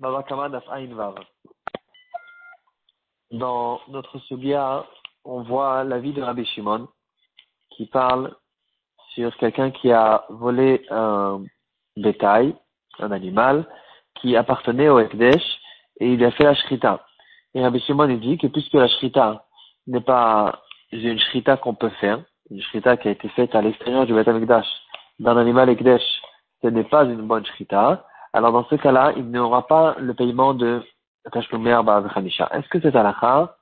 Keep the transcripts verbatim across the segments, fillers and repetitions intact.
Dans notre sugya, on voit l'avis de Rabbi Shimon qui parle sur quelqu'un qui a volé un bétail, un animal, qui appartenait au Hekdesh et il a fait la Shechita. Et Rabbi Shimon il dit que puisque la Shechita n'est pas une Shechita qu'on peut faire, une Shechita qui a été faite à l'extérieur du batamizage d'un animal Hekdesh, ce n'est pas une bonne Shechita. Alors dans ce cas-là, il n'aura pas le paiement de Tashlumei Arba VaChamisha. Est-ce que cette halakha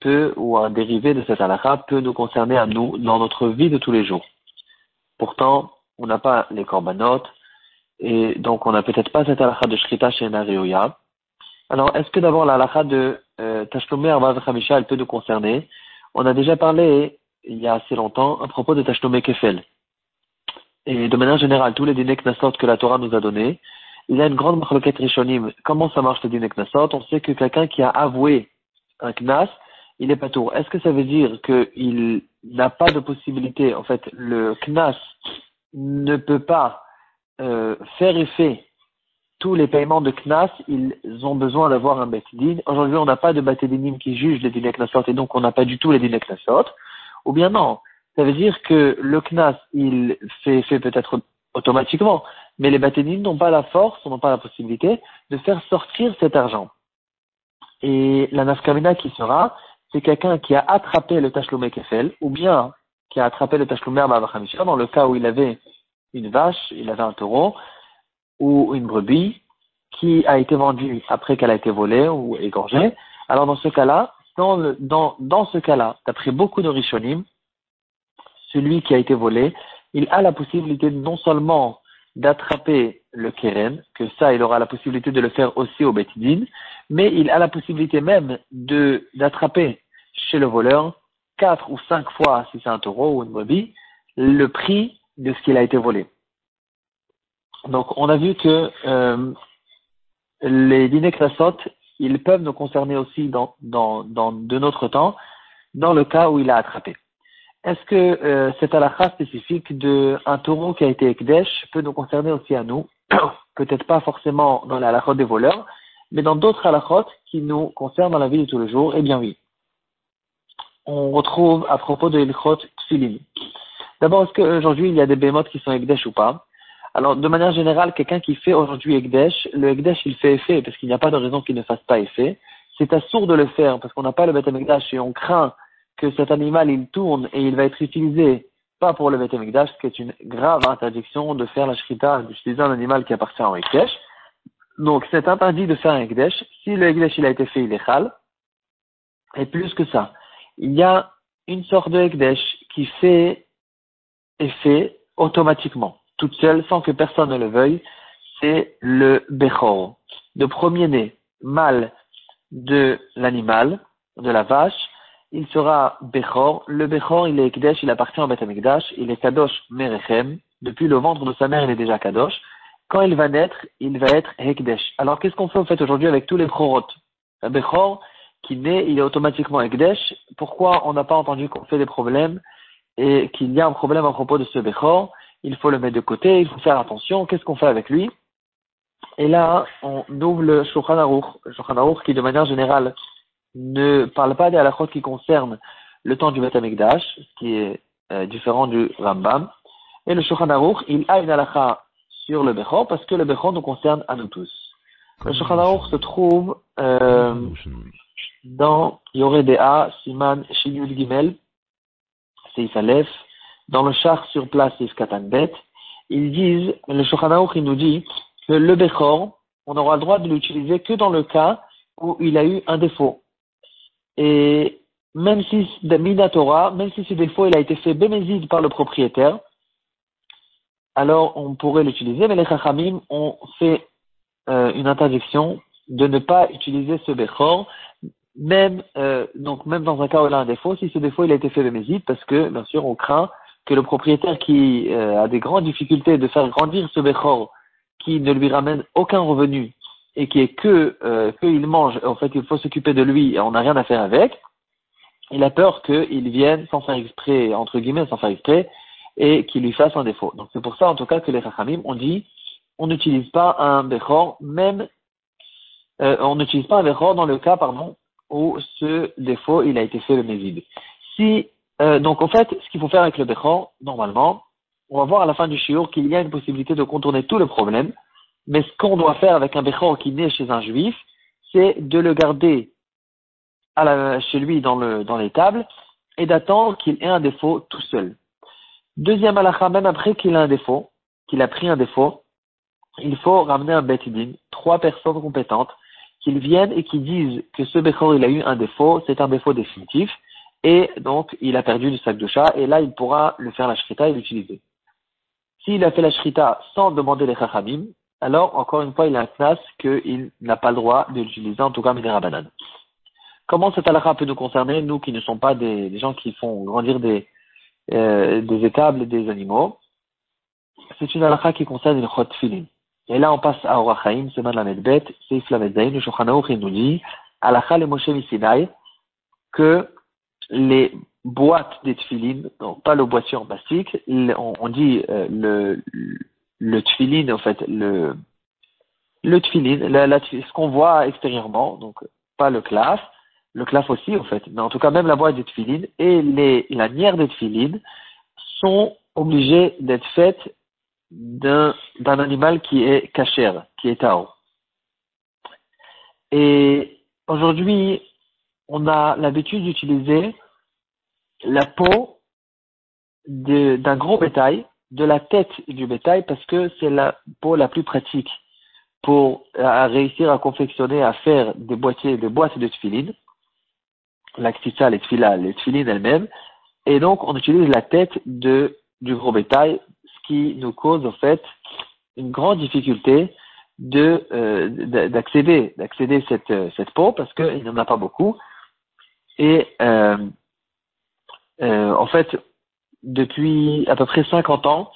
peut, ou un dérivé de cette halakha peut nous concerner à nous dans notre vie de tous les jours? Pourtant, on n'a pas les korbanot, et donc on n'a peut-être pas cette halakha de Shechita She'einah Re'uyah. Alors, est-ce que d'abord la halakha de euh, Tashlumei Arba VaChamisha, elle peut nous concerner? On a déjà parlé, il y a assez longtemps, à propos de Tashlumei Kefel. Et de manière générale, tous les Dinei Kenasot que la Torah nous a donnés, il y a une grande marloquette Richonim. Comment ça marche le Dinei Kenasot? On sait que quelqu'un qui a avoué un Knas, il est pas tour. Est-ce que ça veut dire qu'il n'a pas de possibilité, en fait, le Knas ne peut pas euh, faire effet tous les paiements de Knas, ils ont besoin d'avoir un Beit Din. Aujourd'hui, on n'a pas de Beit Dinim qui juge les Dinei Kenasot et donc on n'a pas du tout les Dinei Kenasot. Ou bien non, ça veut dire que le Knas, il fait effet peut-être automatiquement, mais les baténines n'ont pas la force, n'ont pas la possibilité de faire sortir cet argent. Et la nafkamina qui sera, c'est quelqu'un qui a attrapé le Tashlumei Kefel, ou bien qui a attrapé le Tashlumei Arba VaChamisha, dans le cas où il avait une vache, il avait un taureau, ou une brebis, qui a été vendue après qu'elle a été volée ou égorgée. Alors dans ce cas-là, dans, le, dans, dans ce cas-là, d'après beaucoup de Rishonim, celui qui a été volé, il a la possibilité non seulement d'attraper le Keren, que ça, il aura la possibilité de le faire aussi au Beit Din, mais il a la possibilité même de d'attraper chez le voleur quatre ou cinq fois, si c'est un taureau ou une brebis, le prix de ce qu'il a été volé. Donc, on a vu que euh, les Dinei Kenasot, ils peuvent nous concerner aussi dans, dans, dans de notre temps, dans le cas où il a attrapé. Est-ce que euh, cette halakha spécifique d'un taureau qui a été Hekdesh peut nous concerner aussi à nous? Peut-être pas forcément dans la halakha des voleurs, mais dans d'autres halakhot qui nous concernent dans la vie de tous les jours, eh bien oui. On retrouve à propos de l'ilkhot Tefillin. D'abord, est-ce qu'aujourd'hui il y a des bémotes qui sont Hekdesh ou pas? Alors, de manière générale, quelqu'un qui fait aujourd'hui Hekdesh, le Hekdesh il fait effet, parce qu'il n'y a pas de raison qu'il ne fasse pas effet. C'est assourd de le faire, parce qu'on n'a pas le Beit HaMikdash et on craint que cet animal, il tourne et il va être utilisé, pas pour le Beit HaMikdash, ce qui est une grave interdiction de faire la Shechita, d'utiliser un animal qui appartient au Hekdesh. Donc, c'est interdit de faire un Hekdesh. Si le Hekdesh, il a été fait, il est Chal. Et plus que ça, il y a une sorte de Hekdesh qui fait effet automatiquement, toute seule, sans que personne ne le veuille. C'est le Bechor, le premier-né mâle de l'animal, de la vache. Il sera Bechor. Le Bechor, il est Hekdesh, il appartient au Beit HaMikdash, il est Kadosh Merechem. Depuis le ventre de sa mère, il est déjà Kadosh. Quand il va naître, il va être Hekdesh. Alors, qu'est-ce qu'on fait en fait aujourd'hui avec tous les Bechorot? Un Bechor qui naît, il est automatiquement Hekdesh. Pourquoi on n'a pas entendu qu'on fait des problèmes et qu'il y a un problème à propos de ce Bechor? Il faut le mettre de côté, il faut faire attention. Qu'est-ce qu'on fait avec lui? Et là, on ouvre le Shulchan Aruch. Le Shulchan Aruch qui, de manière générale, ne parle pas des halakhot qui concernent le temps du Beit HaMikdash, ce qui est euh, différent du Rambam. Et le Shulchan Aruch, il a une halakha sur le Bechor parce que le Bechor nous concerne à nous tous. Le Shulchan Aruch se trouve euh, dans Yoreh De'ah, Siman, Shiur Gimel, Seif Aleph, dans le char sur place Seif Bet. Ils disent, le Shulchan Aruch, il nous dit que le Bechor, on aura le droit de l'utiliser que dans le cas où il a eu un défaut. Et même si Mina Torah, même si ce défaut il a été fait Mezid par le propriétaire, alors on pourrait l'utiliser, mais les Rachamim ont fait euh, une interdiction de ne pas utiliser ce Bechor, même euh, donc même dans un cas où il a un défaut, si ce défaut il a été fait Mezid, parce que bien sûr on craint que le propriétaire qui euh, a des grandes difficultés de faire grandir ce Bechor, qui ne lui ramène aucun revenu, et qui est que euh, qu'il mange, en fait il faut s'occuper de lui et on n'a rien à faire avec, il a peur qu'il vienne sans faire exprès, entre guillemets sans faire exprès, et qu'il lui fasse un défaut. Donc c'est pour ça en tout cas que les Rachamim ont dit on n'utilise pas un Bechor, même euh, on n'utilise pas un Bechor dans le cas, pardon, où ce défaut, il a été fait le Mezid. Si, euh, donc en fait, ce qu'il faut faire avec le Bechor, normalement, on va voir à la fin du Shiur qu'il y a une possibilité de contourner tout le problème, mais ce qu'on doit faire avec un Bechor qui naît chez un juif, c'est de le garder à la, chez lui dans, le, dans les tables et d'attendre qu'il ait un défaut tout seul. Deuxième halakha, même après qu'il a un défaut, qu'il a pris un défaut, il faut ramener un Beit Din, trois personnes compétentes, qu'ils viennent et qui disent que ce Bechor, il a eu un défaut, c'est un défaut définitif, et donc il a perdu le sac de chat, et là il pourra le faire la Shechita et l'utiliser. S'il a fait la Shechita sans demander les Rachamim, alors encore une fois il a un knas qu'il n'a pas le droit de l'utiliser, en tout cas Minchat Yitzchak. Comment cette halakha peut nous concerner, nous qui ne sommes pas des, des gens qui font grandir des, euh, des étables et des animaux? C'est une halakha qui concerne le Tefillin. Et là, on passe à Orach Chaim, Siman la Medbet, Seif la Medzaïn, le Shulchan Aruch, il nous dit, halakha le moshé misinaï, que les boîtes des Tefillin, donc pas le boîtier en plastique, on, on dit euh, le, le Tefillin, en fait, le, le Tefillin, la, la, ce qu'on voit extérieurement, donc pas le claf, le claf aussi, en fait, mais en tout cas, même la boîte des Tefillin et les, la nière des Tefillin sont obligées d'être faites d'un, d'un animal qui est cachère, qui est tao. Et aujourd'hui, on a l'habitude d'utiliser la peau de, d'un gros bétail, de la tête du bétail, parce que c'est la peau la plus pratique pour à, à réussir à confectionner, à faire des boîtiers, des boîtes de tefillin, la ktitsa, les tefillas, les tefillin elles-mêmes. Et donc, on utilise la tête de, du gros bétail, qui nous cause en fait une grande difficulté de euh, d'accéder d'accéder cette cette peau parce que il n'y en a pas beaucoup et euh, euh, en fait depuis à peu près cinquante ans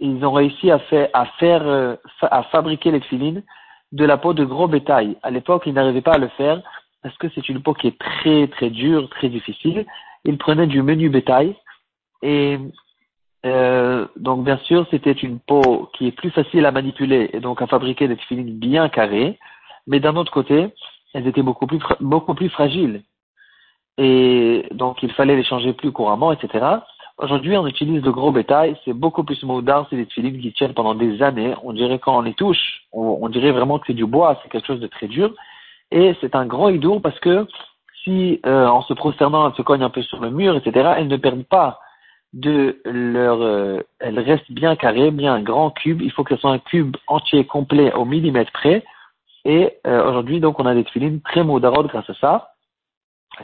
ils ont réussi à faire à faire à fabriquer les tefillines de la peau de gros bétail. À l'époque ils n'arrivaient pas à le faire parce que c'est une peau qui est très très dure, très difficile. Ils prenaient du menu bétail et Euh, donc bien sûr c'était une peau qui est plus facile à manipuler et donc à fabriquer des tefillines bien carrées, mais d'un autre côté elles étaient beaucoup plus beaucoup plus fragiles et donc il fallait les changer plus couramment, et cetera. Aujourd'hui on utilise le gros bétail, c'est beaucoup plus moudar, c'est des tefillines qui tiennent pendant des années. On dirait quand on les touche, on, on dirait vraiment que c'est du bois, c'est quelque chose de très dur et c'est un grand hidour parce que si euh, en se prosternant elles se cognent un peu sur le mur, et cetera. Elles ne perdent pas de leur, euh, elle reste bien carrée, bien un grand cube. Il faut que ce soit un cube entier, complet, au millimètre près. Et euh, aujourd'hui, donc, on a des tefillines très modernes grâce à ça.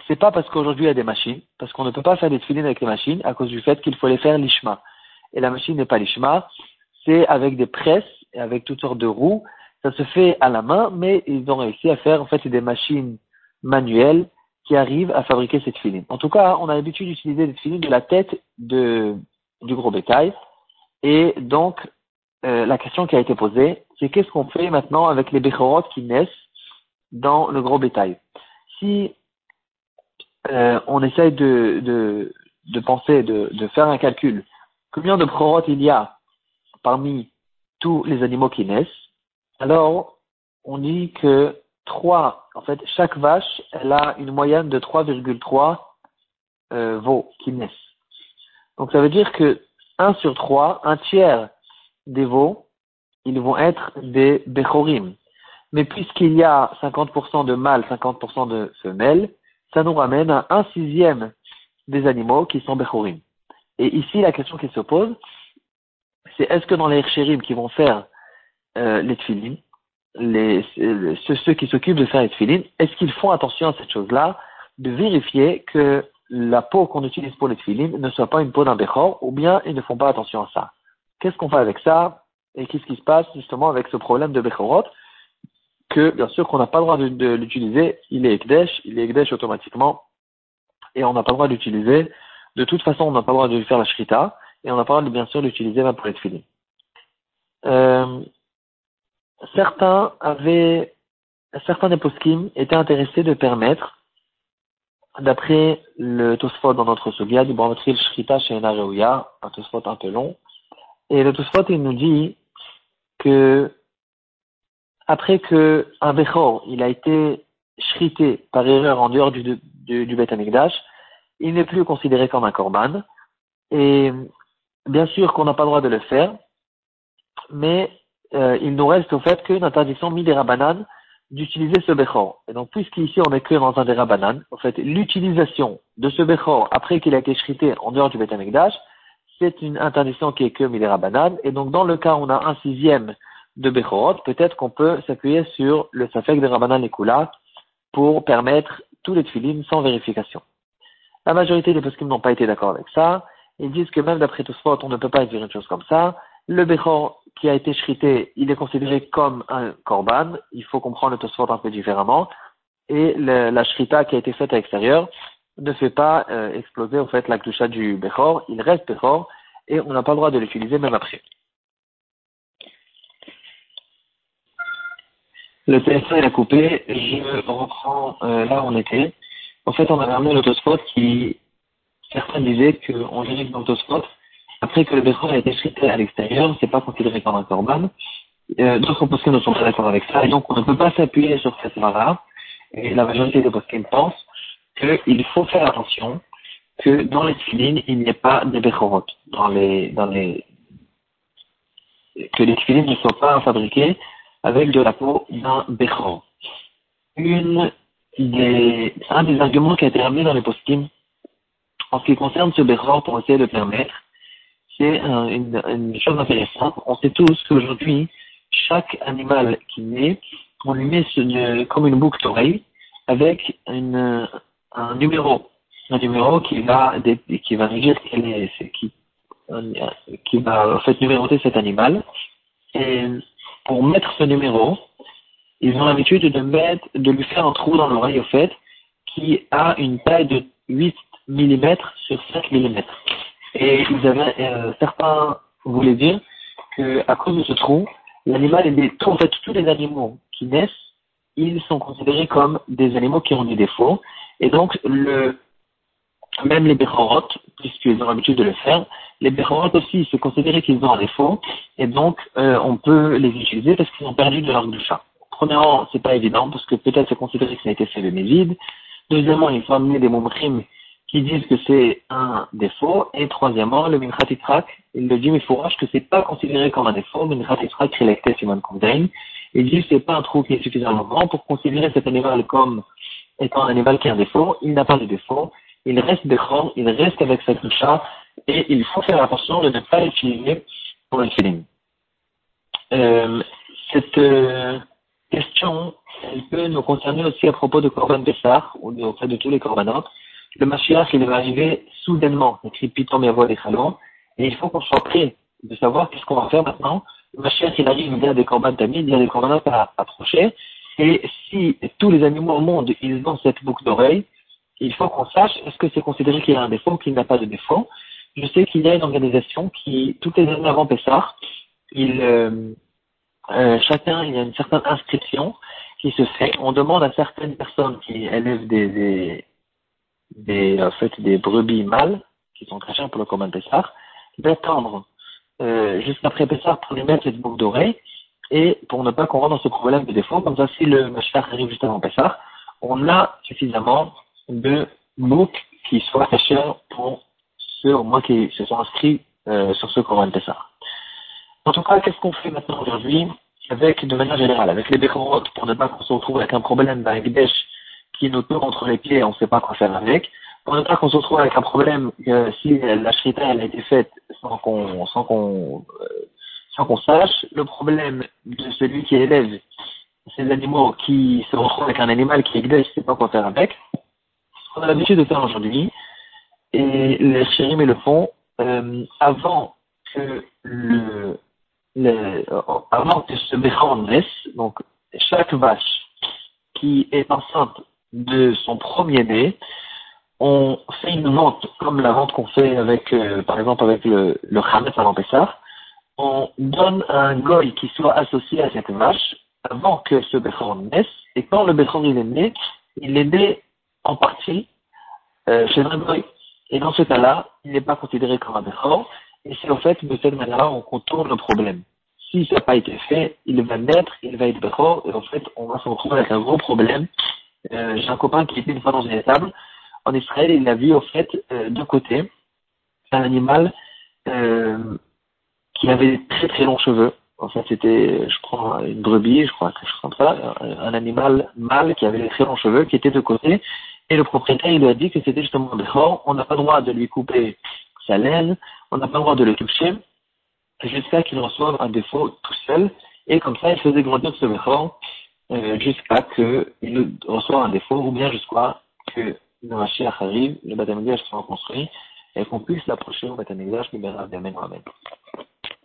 C'est pas parce qu'aujourd'hui il y a des machines, parce qu'on ne peut pas faire des tefillines avec les machines à cause du fait qu'il faut les faire l'ishma. Et la machine n'est pas l'ishma, c'est avec des presses et avec toutes sortes de roues. Ça se fait à la main, mais ils ont réussi à faire en fait des machines manuelles qui arrivent à fabriquer ces tefillines. En tout cas, on a l'habitude d'utiliser des tefillines de la tête de, du gros bétail. Et donc, euh, la question qui a été posée, c'est qu'est-ce qu'on fait maintenant avec les Bechorot qui naissent dans le gros bétail? Si euh, on essaye de, de, de penser, de, de faire un calcul, combien de Bechorot il y a parmi tous les animaux qui naissent, alors on dit que trois, en fait, chaque vache, elle a une moyenne de trois virgule trois euh, veaux qui naissent. Donc, ça veut dire que un sur trois, un tiers des veaux, ils vont être des Bechorim. Mais puisqu'il y a cinquante pour cent de mâles, cinquante pour cent de femelles, ça nous ramène à un sixième des animaux qui sont Bechorim. Et ici, la question qui se pose, c'est est-ce que dans les Herchérim qui vont faire euh, les Tefillin, Les, ceux, ceux qui s'occupent de faire les tefillines, est-ce qu'ils font attention à cette chose-là, de vérifier que la peau qu'on utilise pour les tefillines ne soit pas une peau d'un Bechor, ou bien ils ne font pas attention à ça? Qu'est-ce qu'on fait avec ça? Et qu'est-ce qui se passe justement avec ce problème de Bechorot? Que bien sûr qu'on n'a pas le droit de, de l'utiliser, il est Hekdesh, il est Hekdesh automatiquement, et on n'a pas le droit d'utiliser, de toute façon on n'a pas le droit de faire la Shechita, et on n'a pas le droit de, bien sûr d'utiliser même pour les tefillines. Euh, Certains avaient, certains des poskim étaient intéressés de permettre, d'après le Tosafot dans notre Sugia du Brahmatril Shechita She'einah Re'uyah, un Tosafot un peu long, et le Tosafot il nous dit que après qu'un Bechor, il a été shrité par erreur en dehors du, du, du Beit Hamikdash, il n'est plus considéré comme un Korban. Et bien sûr qu'on n'a pas le droit de le faire, mais euh, il nous reste au fait qu'une interdiction mis des Rabbanan d'utiliser ce Bechor. Et donc, puisqu'ici on n'est que dans un des Rabbanan, en fait, l'utilisation de ce Bechor après qu'il a été shrité en dehors du Beit Hamikdash, c'est une interdiction qui est que mis des Rabbanan. Et donc, dans le cas où on a un sixième de Bechorot, peut-être qu'on peut s'appuyer sur le Safek de Rabbanan et Kula pour permettre tous les tefillin sans vérification. La majorité des poskim n'ont pas été d'accord avec ça. Ils disent que même d'après Tosafot, on ne peut pas dire une chose comme ça. Le Bechor qui a été shrité, il est considéré comme un korban. Il faut comprendre le Tosafot un peu différemment. Et le, la shrita qui a été faite à l'extérieur ne fait pas euh, exploser en fait la kdusha du Bechor. Il reste Bechor et on n'a pas le droit de l'utiliser même après. Le téléphone est coupé, je reprends euh, là où on était. En fait, on a ramené le Tosafot qui, certains disaient qu'on dérive dans le Tosafot, après que le Bechor a été shrité à l'extérieur, c'est pas considéré comme un korban. Euh, D'autres poskim ne sont pas d'accord avec ça, et donc on ne peut pas s'appuyer sur cette loi-là. Et la majorité des poskim pensent qu'il faut faire attention que dans les tefillin, il n'y ait pas de Bechorot, dans les, dans les, que les tefillin ne soient pas fabriqués avec de la peau d'un Bechor. Une des, un des arguments qui a été ramené dans les poskim en ce qui concerne ce Bechor pour essayer de permettre, c'est un, une, une chose intéressante. On sait tous qu'aujourd'hui, chaque animal qui naît, on lui met une, comme une boucle d'oreille avec une, un numéro, un numéro qui va qui va nous dire quel est, qui, qui va en fait numéroter cet animal. Et pour mettre ce numéro, ils ont l'habitude de mettre, de lui faire un trou dans l'oreille, au fait, qui a une taille de huit millimètres sur cinq millimètres. Et ils avaient, euh, certains voulaient dire que à cause de ce trou, l'animal est des, en fait, tous les animaux qui naissent, ils sont considérés comme des animaux qui ont des défauts. Et donc, le, même les Bechorot, puisqu'ils ont l'habitude de le faire, les Bechorot aussi, se considèrent qu'ils ont un défaut, et donc euh, on peut les utiliser parce qu'ils ont perdu de leur kdusha. Premièrement, c'est pas évident, parce que peut-être c'est considéré que ça a été fait de Mezid. Deuxièmement, il faut amener des momrim qui disent que c'est un défaut. Et troisièmement, le Minchat Yitzchak, il le dit, mais fourrage, que c'est pas considéré comme un défaut. Minchat Yitzchak, il a été Siman. Il dit que c'est pas un trou qui est suffisamment grand pour considérer cet animal comme étant un animal qui a un défaut. Il n'a pas de défaut. Il reste Bechor, il reste avec sa kdusha, et il faut faire attention de ne pas l'utiliser pour le tefillin. Euh, cette euh, question, elle peut nous concerner aussi à propos de Korban Pessard, ou de, en fait, de tous les Korbanot. Le Mashiach, il va arriver soudainement, écrit Pitom Yavo et Chalon, et il faut qu'on soit prêt de savoir qu'est-ce qu'on va faire maintenant. Le Mashiach, il arrive, il y a des Korban Tamid, il y a des Korbanot à approcher, et si tous les animaux au monde, ils ont cette boucle d'oreille, il faut qu'on sache, est-ce que c'est considéré qu'il y a un défaut ou qu'il n'a pas de défaut. Je sais qu'il y a une organisation qui, toutes les années avant Pessard, il, euh, euh, chacun, il y a une certaine inscription qui se fait. On demande à certaines personnes qui élèvent des, des, des, en fait, des brebis mâles, qui sont très chers pour le Korban Pessard, d'attendre, euh, jusqu'après Pessard pour lui mettre cette boucle d'oreille, et pour ne pas qu'on rentre dans ce problème de défaut. Comme ça, si le Mashiach arrive juste avant Pessard, on a suffisamment de boucles qui soient cachères pour ceux au moins qui se sont inscrits euh, sur ce Korban Pessard. En tout cas, qu'est-ce qu'on fait maintenant aujourd'hui avec, de manière générale, avec les Bechorot, pour ne pas qu'on se retrouve avec un problème d'un Hekdesh qui nous tombe entre les pieds et on ne sait pas quoi faire avec, pour ne pas qu'on se retrouve avec un problème que si la Shechita elle a été faite sans qu'on sans qu'on euh, sans qu'on sache, le problème de celui qui élève ces animaux qui se retrouvent avec un animal qui Hekdesh, ne sait pas quoi faire avec. On a l'habitude de faire aujourd'hui, et les chérim le font, euh, avant que le, le avant que ce Bechor naisse. Donc chaque vache qui est enceinte de son premier né, on fait une vente comme la vente qu'on fait avec, euh, par exemple avec le le Khametz avant Pessar. On donne un goy qui soit associé à cette vache avant que ce Bechor naisse, et quand le Bechor il est né, il est né en partie euh, chez un goy. Et dans ce cas-là, il n'est pas considéré comme un Bechor, et c'est au fait de cette manière-là qu'on contourne le problème. si ça n'a pas été fait, il va naître, il va être Bechor, et en fait, on va se retrouver avec un gros problème. Euh, j'ai un copain qui était une fois dans une étable en Israël, et il a vu, en fait, euh, de côté, un animal euh, qui avait des très très longs cheveux. En fait, c'était, je crois, une brebis, je crois, quelque chose comme ça, un animal mâle qui avait des très longs cheveux, qui était de côté, et le propriétaire, il lui a dit que c'était justement Bechor, on n'a pas le droit de lui couper sa laine, on n'a pas le droit de le toucher, jusqu'à qu'il reçoive un défaut tout seul, et comme ça, il faisait grandir ce Bechor euh, jusqu'à qu'il reçoive un défaut, ou bien jusqu'à que le Mashiach arrive, le batamizage soit construit, et qu'on puisse l'approcher au batamizage, libéral, amen, amen.